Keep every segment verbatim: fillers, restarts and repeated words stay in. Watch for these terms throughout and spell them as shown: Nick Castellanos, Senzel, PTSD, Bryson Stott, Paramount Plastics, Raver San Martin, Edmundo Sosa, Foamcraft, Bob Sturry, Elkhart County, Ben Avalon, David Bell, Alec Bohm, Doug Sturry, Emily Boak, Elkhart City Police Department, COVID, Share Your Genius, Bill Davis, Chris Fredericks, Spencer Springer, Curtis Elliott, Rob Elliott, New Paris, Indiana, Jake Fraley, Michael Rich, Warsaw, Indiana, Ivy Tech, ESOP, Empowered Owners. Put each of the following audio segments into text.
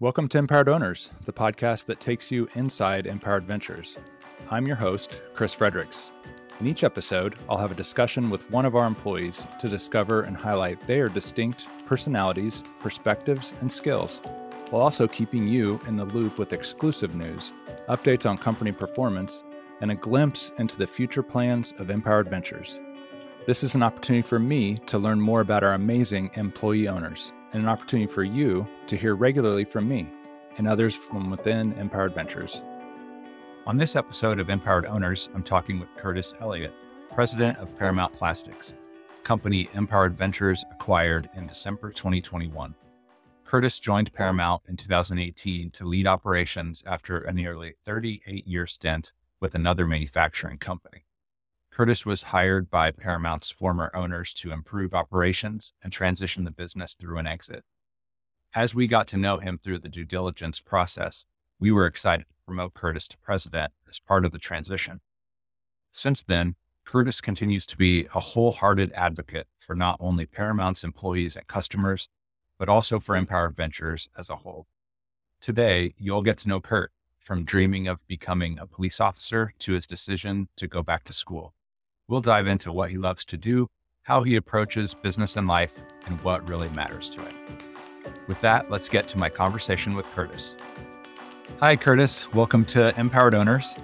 Welcome to Empowered Owners, the podcast that takes you inside Empowered Ventures. I'm your host, Chris Fredericks. In each episode, I'll have a discussion with one of our employees to discover and highlight their distinct personalities, perspectives, and skills, while also keeping you in the loop with exclusive news, updates on company performance, and a glimpse into the future plans of Empowered Ventures. This is an opportunity for me to learn more about our amazing employee owners, and an opportunity for you to hear regularly from me and others from within Empowered Ventures. On this episode of Empowered Owners, I'm talking with Curtis Elliott, president of Paramount Plastics, a company Empowered Ventures acquired in December twenty twenty-one. Curtis joined Paramount in two thousand eighteen to lead operations after a nearly thirty-eight year stint with another manufacturing company. Curtis was hired by Paramount's former owners to improve operations and transition the business through an exit. As we got to know him through the due diligence process, we were excited to promote Curtis to president as part of the transition. Since then, Curtis continues to be a wholehearted advocate for not only Paramount's employees and customers, but also for Empowered Ventures as a whole. Today, you'll get to know Curt, from dreaming of becoming a police officer to his decision to go back to school. We'll dive into what he loves to do, how he approaches business and life, and what really matters to him. With that, let's get to my conversation with Curtis. Hi, Curtis. Welcome to Empowered Owners.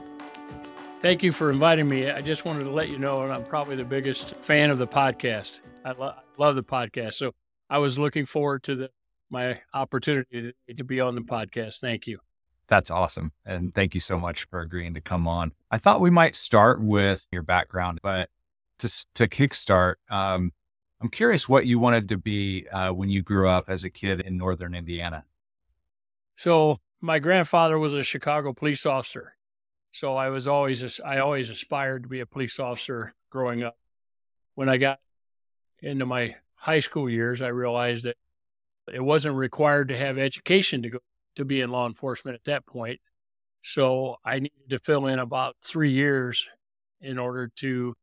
Thank you for inviting me. I just wanted to let you know, and I'm probably the biggest fan of the podcast. I lo- love the podcast. So I was looking forward to the, my opportunity to, to be on the podcast. Thank you. That's awesome. And thank you so much for agreeing to come on. I thought we might start with your background, but just to kickstart, um, I'm curious what you wanted to be uh, when you grew up as a kid in Northern Indiana. So my grandfather was a Chicago police officer, so I was always I always aspired to be a police officer growing up. When I got into my high school years, I realized that it wasn't required to have education to go to be in law enforcement at that point, so I needed to fill in about three years in order to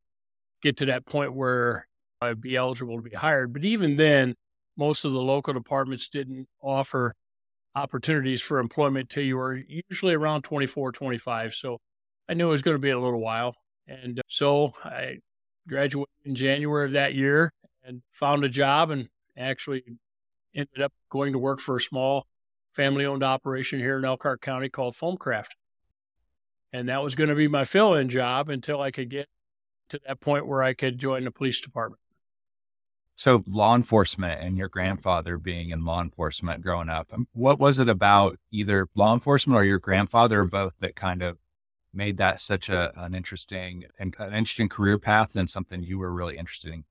get to that point where I'd be eligible to be hired. But even then, most of the local departments didn't offer opportunities for employment till you were usually around twenty-four, twenty-five. So I knew it was going to be a little while. And uh, so I graduated in January of that year and found a job and actually ended up going to work for a small family-owned operation here in Elkhart County called Foamcraft. And that was going to be my fill-in job until I could get to that point where I could join the police department. So law enforcement and your grandfather being in law enforcement growing up, what was it about either law enforcement or your grandfather or both that kind of made that such a, an interesting an interesting career path and something you were really interested in?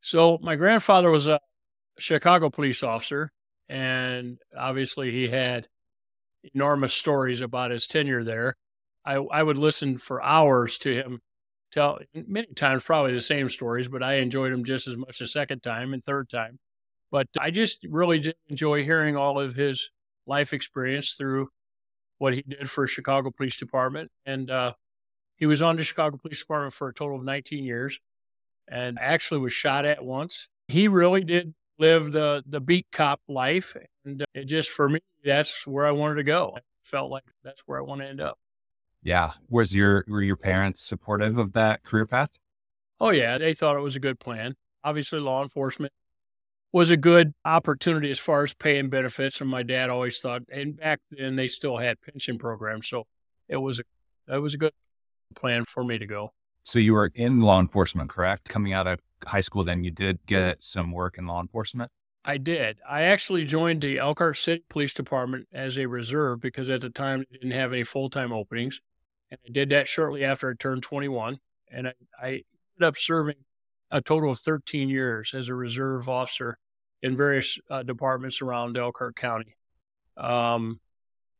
So my grandfather was a Chicago police officer, and obviously he had enormous stories about his tenure there. I, I would listen for hours to him tell many times probably the same stories, but I enjoyed them just as much the second time and third time. But I just really did enjoy hearing all of his life experience through what he did for Chicago Police Department. And uh, he was on the Chicago Police Department for a total of nineteen years and actually was shot at once. He really did live the, the beat cop life. And it just, for me, that's where I wanted to go. I felt like that's where I want to end up. Yeah. Was your, were your parents supportive of that career path? Oh yeah. They thought it was a good plan. Obviously law enforcement was a good opportunity as far as pay and benefits. And my dad always thought, and back then they still had pension programs. So it was, a, it was a good plan for me to go. So you were in law enforcement, correct? Coming out of high school, then you did get some work in law enforcement? I did. I actually joined the Elkhart City Police Department as a reserve because at the time they didn't have any full-time openings. And I did that shortly after I turned twenty-one. And I, I ended up serving a total of thirteen years as a reserve officer in various uh, departments around Elkhart County. Um,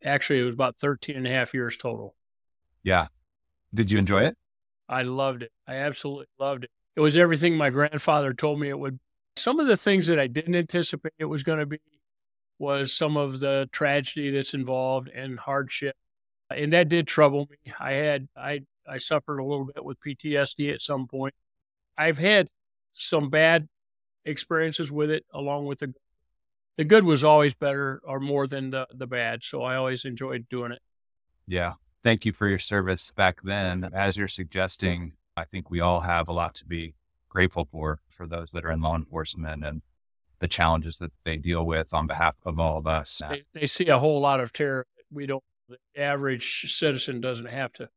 actually, it was about thirteen and a half years total. Yeah. Did you enjoy it? I loved it. I absolutely loved it. It was everything my grandfather told me it would. Some of the things that I didn't anticipate it was going to be was some of the tragedy that's involved and hardship. And that did trouble me. I had, I, I suffered a little bit with P T S D at some point. I've had some bad experiences with it along with the the good was always better or more than the, the bad. So I always enjoyed doing it. Yeah. Thank you for your service back then. As you're suggesting, I think we all have a lot to be grateful for, for those that are in law enforcement and the challenges that they deal with on behalf of all of us. They, they see a whole lot of terror. We don't, the average citizen doesn't have to.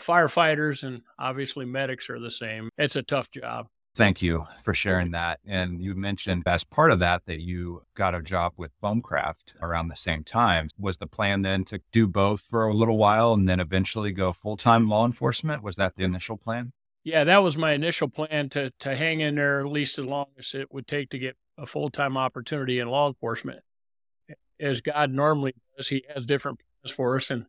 Firefighters and obviously medics are the same. It's a tough job. Thank you for sharing that. And you mentioned as part of that, that you got a job with Foamcraft around the same time. Was the plan then to do both for a little while and then eventually go full-time law enforcement? Was that the initial plan? Yeah, that was my initial plan, to to hang in there at least as long as it would take to get a full-time opportunity in law enforcement. As God normally does, he has different plans for us, and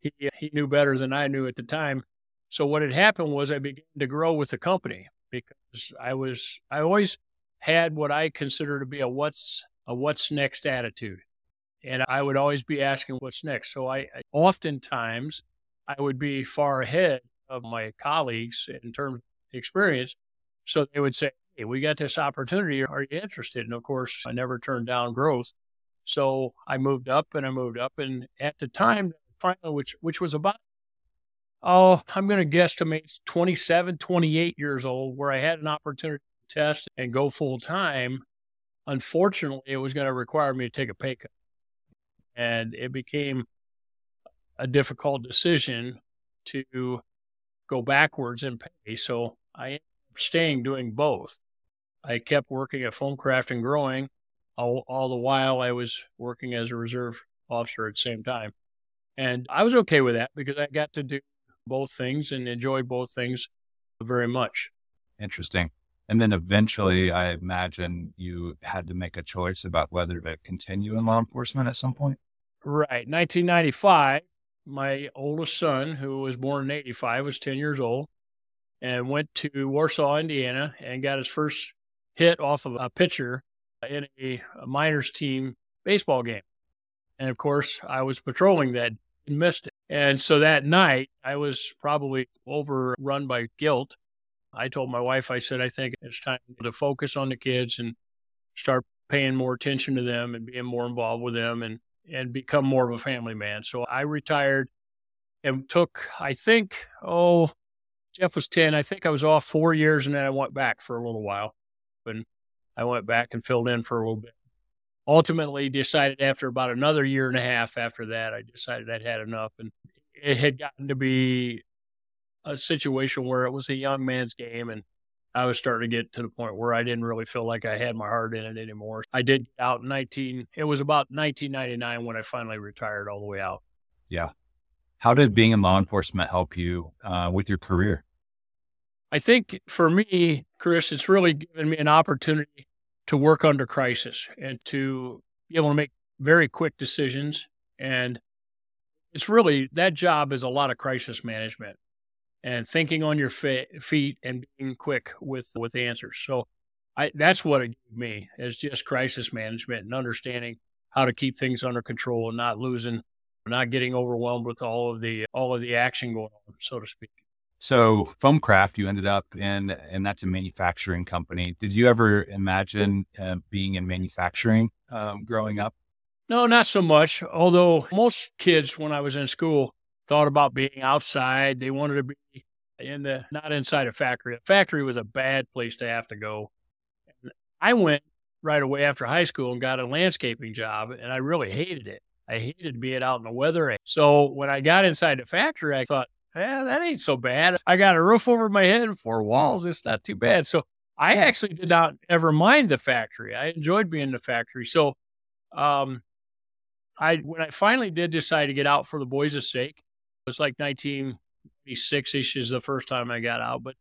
he he knew better than I knew at the time. So what had happened was I began to grow with the company, because I was, I always had what I consider to be a what's, a what's next attitude. And I would always be asking what's next. So I, I oftentimes I would be far ahead of my colleagues in terms of experience. So they would say, hey, we got this opportunity. Are you interested? And of course, I never turned down growth. So I moved up and I moved up. And at the time, finally, which, which was about, oh, I'm going to guesstimate twenty-seven, twenty-eight years old, where I had an opportunity to test and go full time. Unfortunately, it was going to require me to take a pay cut. And it became a difficult decision to go backwards in pay. So I ended up staying doing both. I kept working at Foamcraft and growing, all, all the while I was working as a reserve officer at the same time. And I was okay with that because I got to do both things and enjoyed both things very much. Interesting. And then eventually, I imagine you had to make a choice about whether to continue in law enforcement at some point? Right. nineteen ninety-five, my oldest son, who was born in eighty-five, was ten years old, and went to Warsaw, Indiana, and got his first hit off of a pitcher in a, a minors team baseball game. And of course, I was patrolling that and missed it. And so that night, I was probably overrun by guilt. I told my wife, I said, I think it's time to focus on the kids and start paying more attention to them and being more involved with them and, and become more of a family man. So I retired and took, I think, oh, Jeff was ten. I think I was off four years, and then I went back for a little while. And I went back and filled in for a little bit. Ultimately decided after about another year and a half after that, I decided I'd had enough. And it had gotten to be a situation where it was a young man's game. And I was starting to get to the point where I didn't really feel like I had my heart in it anymore. I did get out in nineteen, it was about nineteen ninety-nine when I finally retired all the way out. Yeah. How did being in law enforcement help you uh, with your career? I think for me, Chris, it's really given me an opportunity to work under crisis and to be able to make very quick decisions. And it's really, that job is a lot of crisis management and thinking on your fe- feet and being quick with with answers. So I, that's what it gave me, is just crisis management and understanding how to keep things under control and not losing, not getting overwhelmed with all of the all of the action going on, so to speak. So Foamcraft, you ended up in, and that's a manufacturing company. Did you ever imagine uh, being in manufacturing um, growing up? No, not so much. Although most kids, when I was in school, thought about being outside. They wanted to be in the, not inside a factory. A factory was a bad place to have to go. And I went right away after high school and got a landscaping job, and I really hated it. I hated being out in the weather. So when I got inside the factory, I thought, yeah, that ain't so bad. I got a roof over my head and four walls. It's not too bad. So I actually did not ever mind the factory. I enjoyed being in the factory. So um, I when I finally did decide to get out for the boys' sake, it was like nineteen eighty-six-ish is the first time I got out. But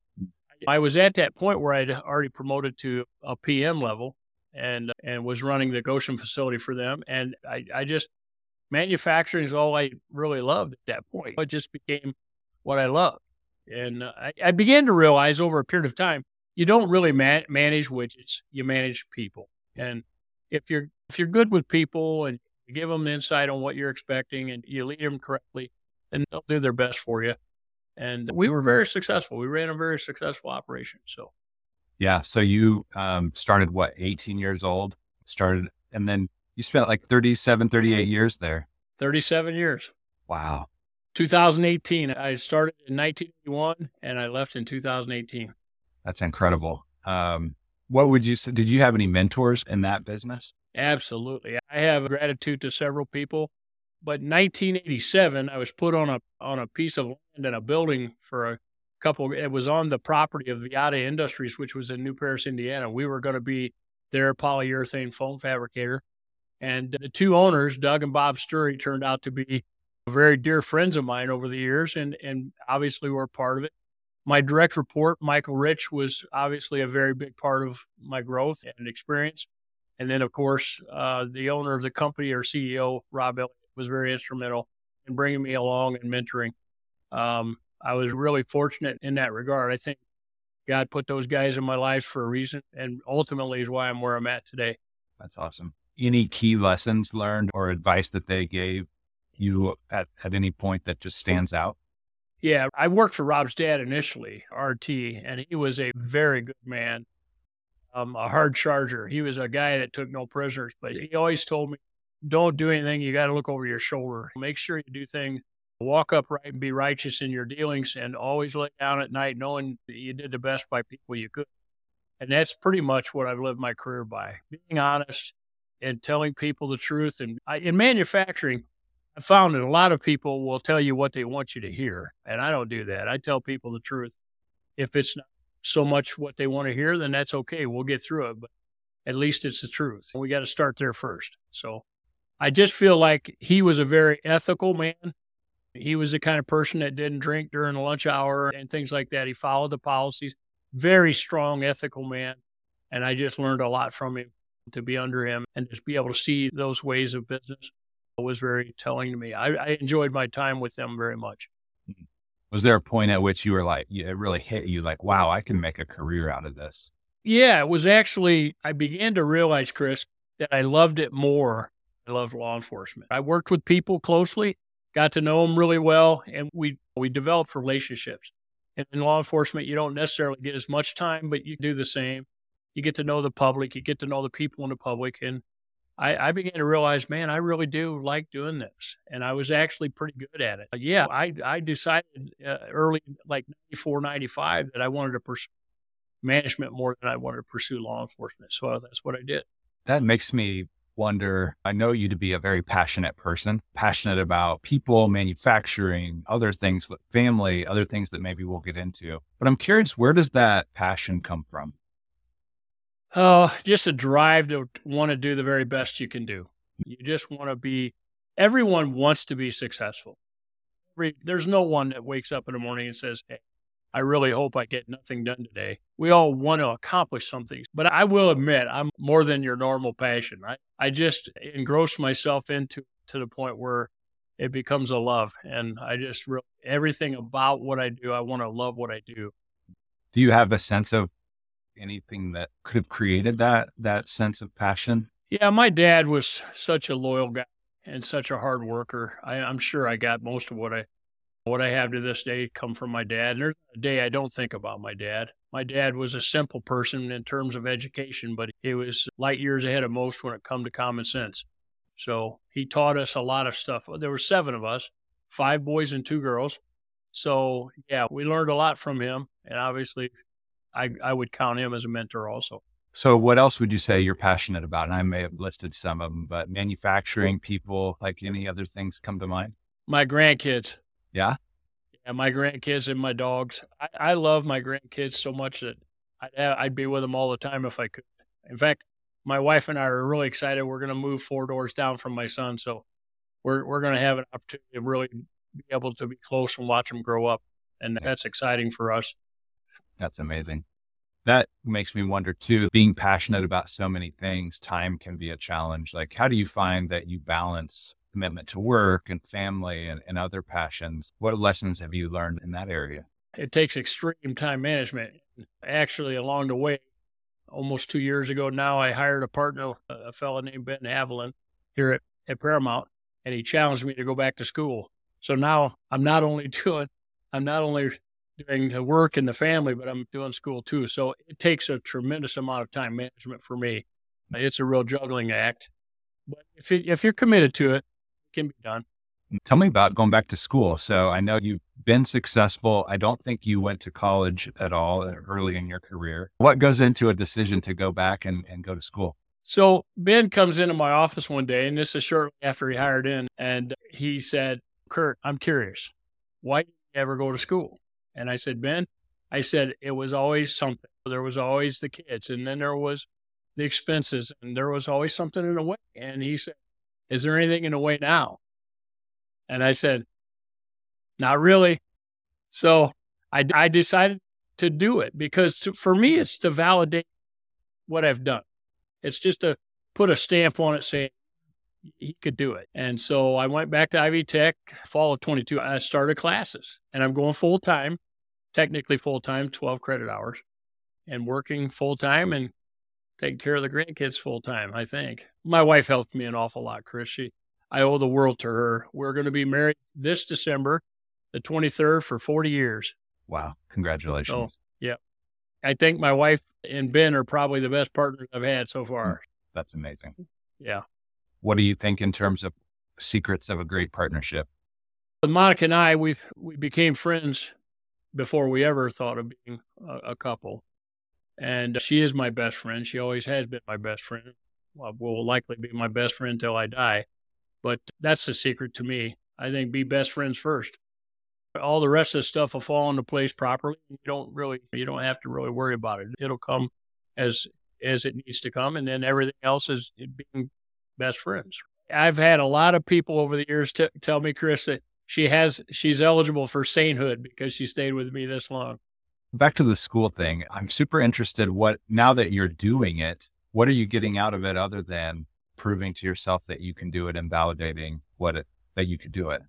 I was at that point where I'd already promoted to a P M level and and was running the Goshen facility for them. And I, I just, manufacturing is all I really loved at that point. It just became what I love. And uh, I, I began to realize over a period of time, you don't really ma- manage widgets, you manage people. And if you're, if you're good with people and you give them the insight on what you're expecting and you lead them correctly, then they'll do their best for you. And we were very successful. We ran a very successful operation. So. Yeah. So you um, started what, eighteen years old, started, and then You spent like thirty-seven, thirty-eight years there. thirty-seven years. Wow. two thousand eighteen. I started in nineteen eighty-one and I left in two thousand eighteen. That's incredible. Um, what would you say? Did you have any mentors in that business? Absolutely. I have gratitude to several people. But nineteen eighty-seven, I was put on a on a piece of land and a building for a couple. It was on the property of Viant Industries, which was in New Paris, Indiana. We were going to be their polyurethane foam fabricator. And the two owners, Doug and Bob Sturry, turned out to be very dear friends of mine over the years and, and obviously were part of it. My direct report, Michael Rich, was obviously a very big part of my growth and experience. And then, of course, uh, the owner of the company or C E O, Rob Elliott, was very instrumental in bringing me along and mentoring. Um, I was really fortunate in that regard. I think God put those guys in my life for a reason, and ultimately is why I'm where I'm at today. That's awesome. Any key lessons learned or advice that they gave you at, at any point that just stands out? Yeah, I worked for Rob's dad initially, R T, and he was a very good man, um, a hard charger. He was a guy that took no prisoners, but he always told me, don't do anything. You got to look over your shoulder. Make sure you do things. Walk upright and be righteous in your dealings, and always lay down at night knowing that you did the best by people you could. And that's pretty much what I've lived my career by, being honest and telling people the truth. And I, in manufacturing, I found that a lot of people will tell you what they want you to hear, and I don't do that. I tell people the truth. If it's not so much what they want to hear, then that's okay. We'll get through it, but at least it's the truth. We got to start there first. So I just feel like he was a very ethical man. He was the kind of person that didn't drink during the lunch hour and things like that. He followed the policies. Very strong, ethical man. And I just learned a lot from him. To be under him and just be able to see those ways of business was very telling to me. I, I enjoyed my time with them very much. Was there a point at which you were like, it really hit you like, wow, I can make a career out of this? Yeah, it was actually, I began to realize, Chris, that I loved it more. I loved law enforcement. I worked with people closely, got to know them really well, and we we developed relationships. And in law enforcement, you don't necessarily get as much time, but you do the same. You get to know the public, you get to know the people in the public. And I, I began to realize, man, I really do like doing this. And I was actually pretty good at it. But yeah, I, I decided uh, early, like ninety-four, ninety-five, that I wanted to pursue management more than I wanted to pursue law enforcement. So that's what I did. That makes me wonder, I know you to be a very passionate person, passionate about people, manufacturing, other things, family, other things that maybe we'll get into. But I'm curious, where does that passion come from? Oh, uh, just a drive to want to do the very best you can do. You just want to be, everyone wants to be successful. Every, there's no one that wakes up in the morning and says, hey, I really hope I get nothing done today. We all want to accomplish something, but I will admit I'm more than your normal passion. I, I just engross myself into to the point where it becomes a love. And I just, re- everything about what I do, I want to love what I do. Do you have a sense of anything that could have created that, that sense of passion? Yeah, my dad was such a loyal guy and such a hard worker. I, I'm sure I got most of what I What I have to this day come from my dad. And there's a day I don't think about my dad. My dad was a simple person in terms of education, but he was light years ahead of most when it come to common sense. So he taught us a lot of stuff. There were seven of us, five boys and two girls. So yeah, we learned a lot from him. And obviously I, I would count him as a mentor also. So what else would you say you're passionate about? And I may have listed some of them, but manufacturing, people, like any other things come to mind? My grandkids. Yeah. Yeah, my grandkids and my dogs. I, I love my grandkids so much that I'd, I'd be with them all the time if I could. In fact, my wife and I are really excited. We're going to move four doors down from my son. So we're we're going to have an opportunity to really be able to be close and watch them grow up. And that's exciting for us. That's amazing. That makes me wonder too, being passionate about so many things, time can be a challenge. Like, how do you find that you balance commitment to work and family and, and other passions? What lessons have you learned in that area? It takes extreme time management. Actually, along the way, almost two years ago now, I hired a partner, a fellow named Ben Avalon here at, at Paramount, and he challenged me to go back to school. So now I'm not only doing, I'm not only doing the work and the family, but I'm doing school too. So it takes a tremendous amount of time management for me. It's a real juggling act. But if it, if you're committed to it, it can be done. Tell me about going back to school. So I know you've been successful. I don't think you went to college at all early in your career. What goes into a decision to go back and, and go to school? So Ben comes into my office one day, and this is shortly after he hired in, and he said, Curt, I'm curious. Why did you ever go to school? And I said, Ben, I said, it was always something. There was always the kids, and then there was the expenses, and there was always something in the way. And he said, is there anything in the way now? And I said, not really. So I, I decided to do it because to, for me, it's to validate what I've done. It's just to put a stamp on it saying he could do it. And so I went back to Ivy Tech, fall of twenty-two. I started classes, and I'm going full time, technically full time, twelve credit hours, and working full time and taking care of the grandkids full time, I think. My wife helped me an awful lot, Chris. She, I owe the world to her. We're going to be married this December, the twenty-third, for forty years. Wow. Congratulations. So, yeah. I think my wife and Ben are probably the best partners I've had so far. That's amazing. Yeah. What do you think in terms of secrets of a great partnership? Monica and I, we've, we became friends before we ever thought of being a, a couple. And she is my best friend. She always has been my best friend. Well, will likely be my best friend till I die. But that's the secret to me. I think be best friends first. All the rest of the stuff will fall into place properly. You don't really, you don't have to really worry about it. It'll come as as it needs to come. And then everything else is being best friends. I've had a lot of people over the years t- tell me, Chris, that she has, she's eligible for sainthood because she stayed with me this long. Back to the school thing. I'm super interested. What, now that you're doing it, what are you getting out of it other than proving to yourself that you can do it and validating what it, that you could do it?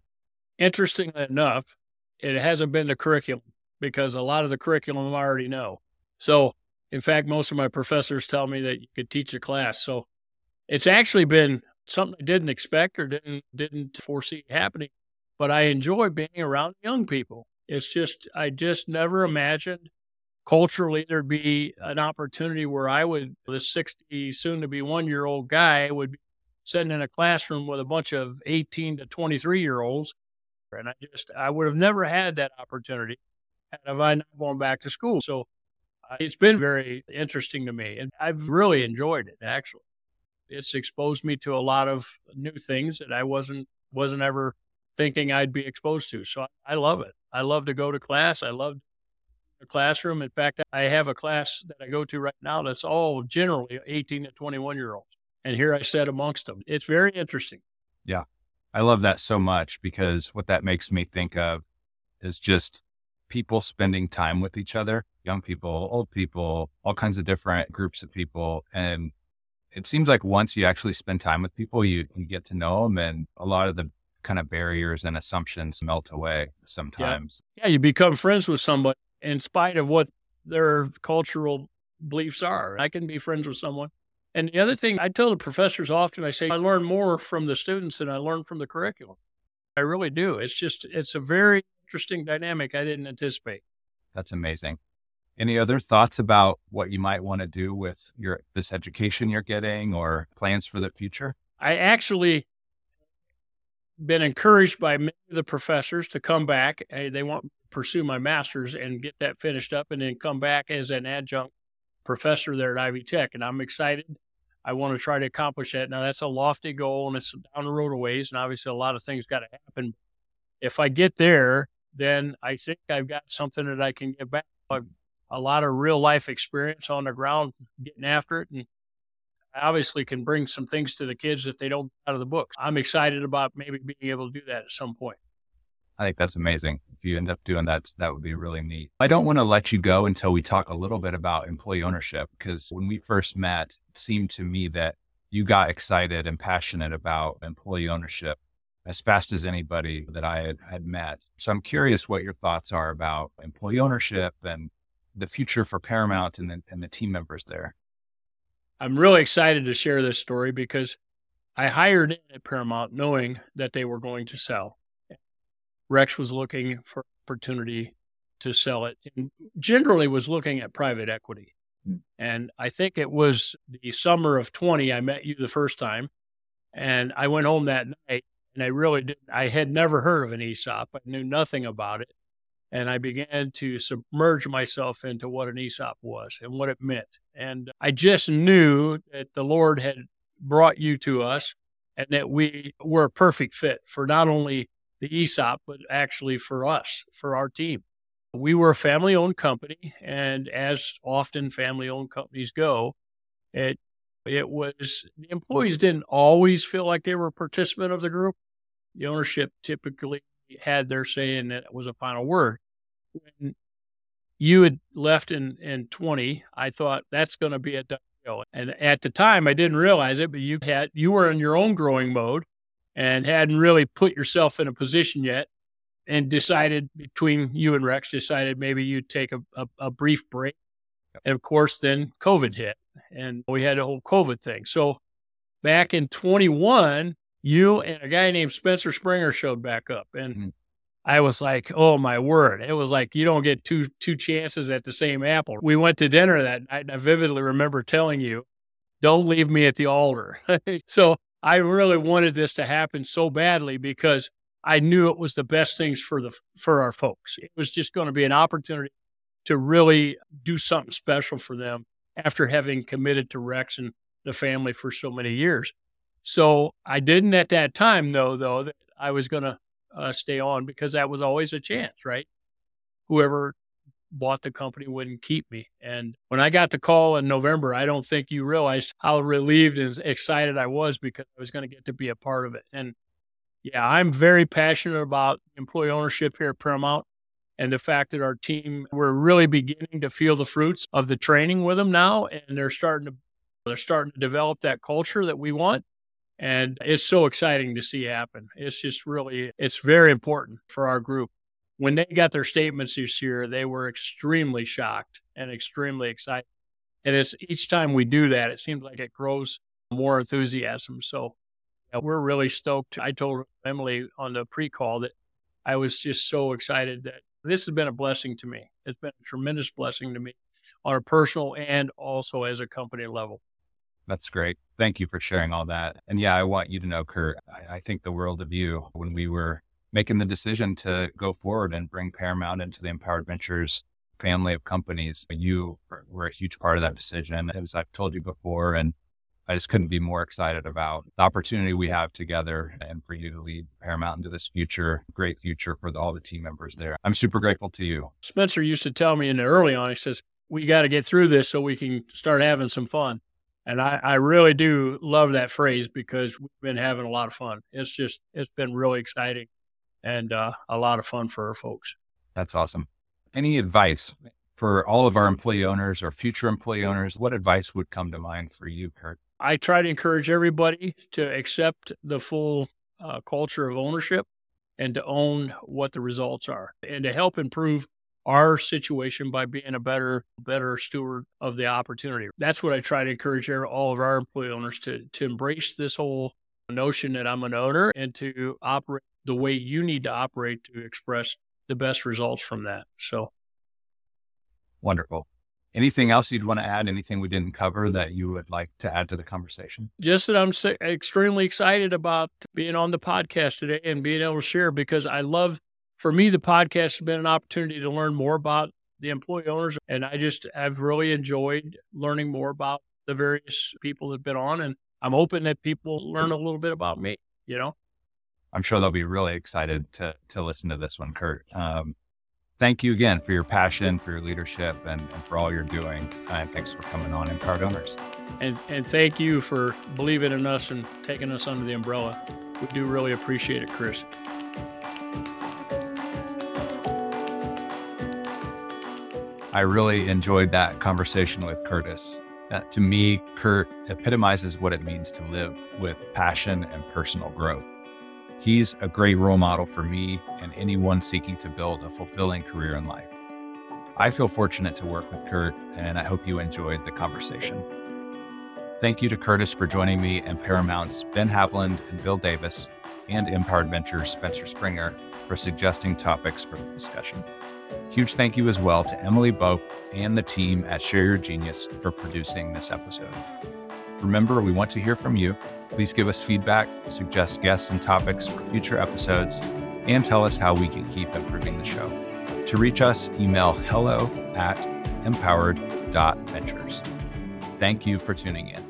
Interestingly enough, it hasn't been the curriculum because a lot of the curriculum I already know. So in fact, most of my professors tell me that you could teach a class. So it's actually been something I didn't expect or didn't, didn't foresee happening, but I enjoy being around young people. It's just, I just never imagined culturally there'd be an opportunity where I would, this sixty, soon to be one year old guy would be sitting in a classroom with a bunch of eighteen to twenty-three year olds. And I just, I would have never had that opportunity had I not gone back to school. So uh, it's been very interesting to me, and I've really enjoyed it, actually. It's exposed me to a lot of new things that I wasn't, wasn't ever thinking I'd be exposed to. So I, I love it. I love to go to class. I love the classroom. In fact, I have a class that I go to right now that's all generally eighteen to twenty-one year olds. And here I sit amongst them. It's very interesting. Yeah. I love that so much because what that makes me think of is just people spending time with each other, young people, old people, all kinds of different groups of people. And it seems like once you actually spend time with people, you, you get to know them, and a lot of the kind of barriers and assumptions melt away sometimes. Yeah. yeah, you become friends with somebody in spite of what their cultural beliefs are. I can be friends with someone. And the other thing I tell the professors often, I say, I learn more from the students than I learn from the curriculum. I really do. It's just, it's a very interesting dynamic I didn't anticipate. That's amazing. Any other thoughts about what you might want to do with your this education you're getting or plans for the future? I actually been encouraged by many of the professors to come back. They want to pursue my master's and get that finished up and then come back as an adjunct professor there at Ivy Tech. And I'm excited. I want to try to accomplish that. Now, that's a lofty goal, and it's down the road a ways, and obviously a lot of things got to happen. If I get there, then I think I've got something that I can give back. I've, a lot of real-life experience on the ground getting after it, and I obviously can bring some things to the kids that they don't get out of the books. I'm excited about maybe being able to do that at some point. I think that's amazing. If you end up doing that, that would be really neat. I don't want to let you go until we talk a little bit about employee ownership, because when we first met, it seemed to me that you got excited and passionate about employee ownership as fast as anybody that I had, had met. So I'm curious what your thoughts are about employee ownership and the future for Paramount and the, and the team members there. I'm really excited to share this story because I hired in at Paramount knowing that they were going to sell. Rex was looking for opportunity to sell it and generally was looking at private equity. And I think it was the summer of twenty, I met you the first time. And I went home that night and I really didn't, I had never heard of an E S O P. I knew nothing about it. And I began to submerge myself into what an E S O P was and what it meant. And I just knew that the Lord had brought you to us and that we were a perfect fit for not only the E S O P, but actually for us, for our team. We were a family-owned company, and as often family-owned companies go, it it was the employees didn't always feel like they were a participant of the group. The ownership typically had their say, and that was a final word. When you had left in, in twenty, I thought that's going to be a done deal. And at the time, I didn't realize it, but you had you were in your own growing mode and hadn't really put yourself in a position yet. And decided between you and Rex, decided maybe you'd take a, a, a brief break. And of course, then COVID hit and we had a whole COVID thing. So back in twenty-one, you and a guy named Spencer Springer showed back up. And mm-hmm. I was like, oh my word. It was like, you don't get two two chances at the same apple. We went to dinner that night and I vividly remember telling you, don't leave me at the altar. So I really wanted this to happen so badly because I knew it was the best things for the for our folks. It was just going to be an opportunity to really do something special for them after having committed to Rex and the family for so many years. So I didn't at that time know, though, that I was going to uh, stay on because that was always a chance, right? Whoever bought the company wouldn't keep me. And when I got the call in November, I don't think you realized how relieved and excited I was because I was going to get to be a part of it. And yeah, I'm very passionate about employee ownership here at Paramount and the fact that our team, we're really beginning to feel the fruits of the training with them now. And they're starting to they're starting to develop that culture that we want. And it's so exciting to see happen. It's just really, it's very important for our group. When they got their statements this year, they were extremely shocked and extremely excited. And it's each time we do that, it seems like it grows more enthusiasm. So we're really stoked. I told Emily on the pre-call that I was just so excited that this has been a blessing to me. It's been a tremendous blessing to me on a personal and also as a company level. That's great. Thank you for sharing all that. And yeah, I want you to know, Kurt, I, I think the world of you when we were making the decision to go forward and bring Paramount into the Empowered Ventures family of companies. You were a huge part of that decision, as I've told you before, and I just couldn't be more excited about the opportunity we have together and for you to lead Paramount into this future, great future for the, all the team members there. I'm super grateful to you. Spencer used to tell me in the early on, he says, we got to get through this so we can start having some fun. And I, I really do love that phrase because we've been having a lot of fun. It's just, it's been really exciting and uh, a lot of fun for our folks. That's awesome. Any advice for all of our employee owners or future employee owners? What advice would come to mind for you, Kurt? I try to encourage everybody to accept the full uh, culture of ownership and to own what the results are and to help improve our situation by being a better, better steward of the opportunity. That's what I try to encourage all of our employee owners to, to embrace this whole notion that I'm an owner and to operate the way you need to operate to express the best results from that. So. Wonderful. Anything else you'd want to add? Anything we didn't cover that you would like to add to the conversation? Just that I'm so extremely excited about being on the podcast today and being able to share because I love, for me, the podcast has been an opportunity to learn more about the employee owners. And I just, I've really enjoyed learning more about the various people that have been on. And I'm hoping that people learn a little bit about me, you know? I'm sure they'll be really excited to to listen to this one, Kurt. Um, Thank you again for your passion, for your leadership, and, and for all you're doing. And thanks for coming on Empowered Owners. And and thank you for believing in us and taking us under the umbrella. We do really appreciate it, Chris. I really enjoyed that conversation with Curtis. Uh, to me, Kurt epitomizes what it means to live with passion and personal growth. He's a great role model for me and anyone seeking to build a fulfilling career in life. I feel fortunate to work with Kurt, and I hope you enjoyed the conversation. Thank you to Curtis for joining me and Paramount's Ben Haviland and Bill Davis and Empowered Ventures' Spencer Springer for suggesting topics for the discussion. Huge thank you as well to Emily Boak and the team at Share Your Genius for producing this episode. Remember, we want to hear from you. Please give us feedback, suggest guests and topics for future episodes, and tell us how we can keep improving the show. To reach us, email hello at empowered dot ventures. Thank you for tuning in.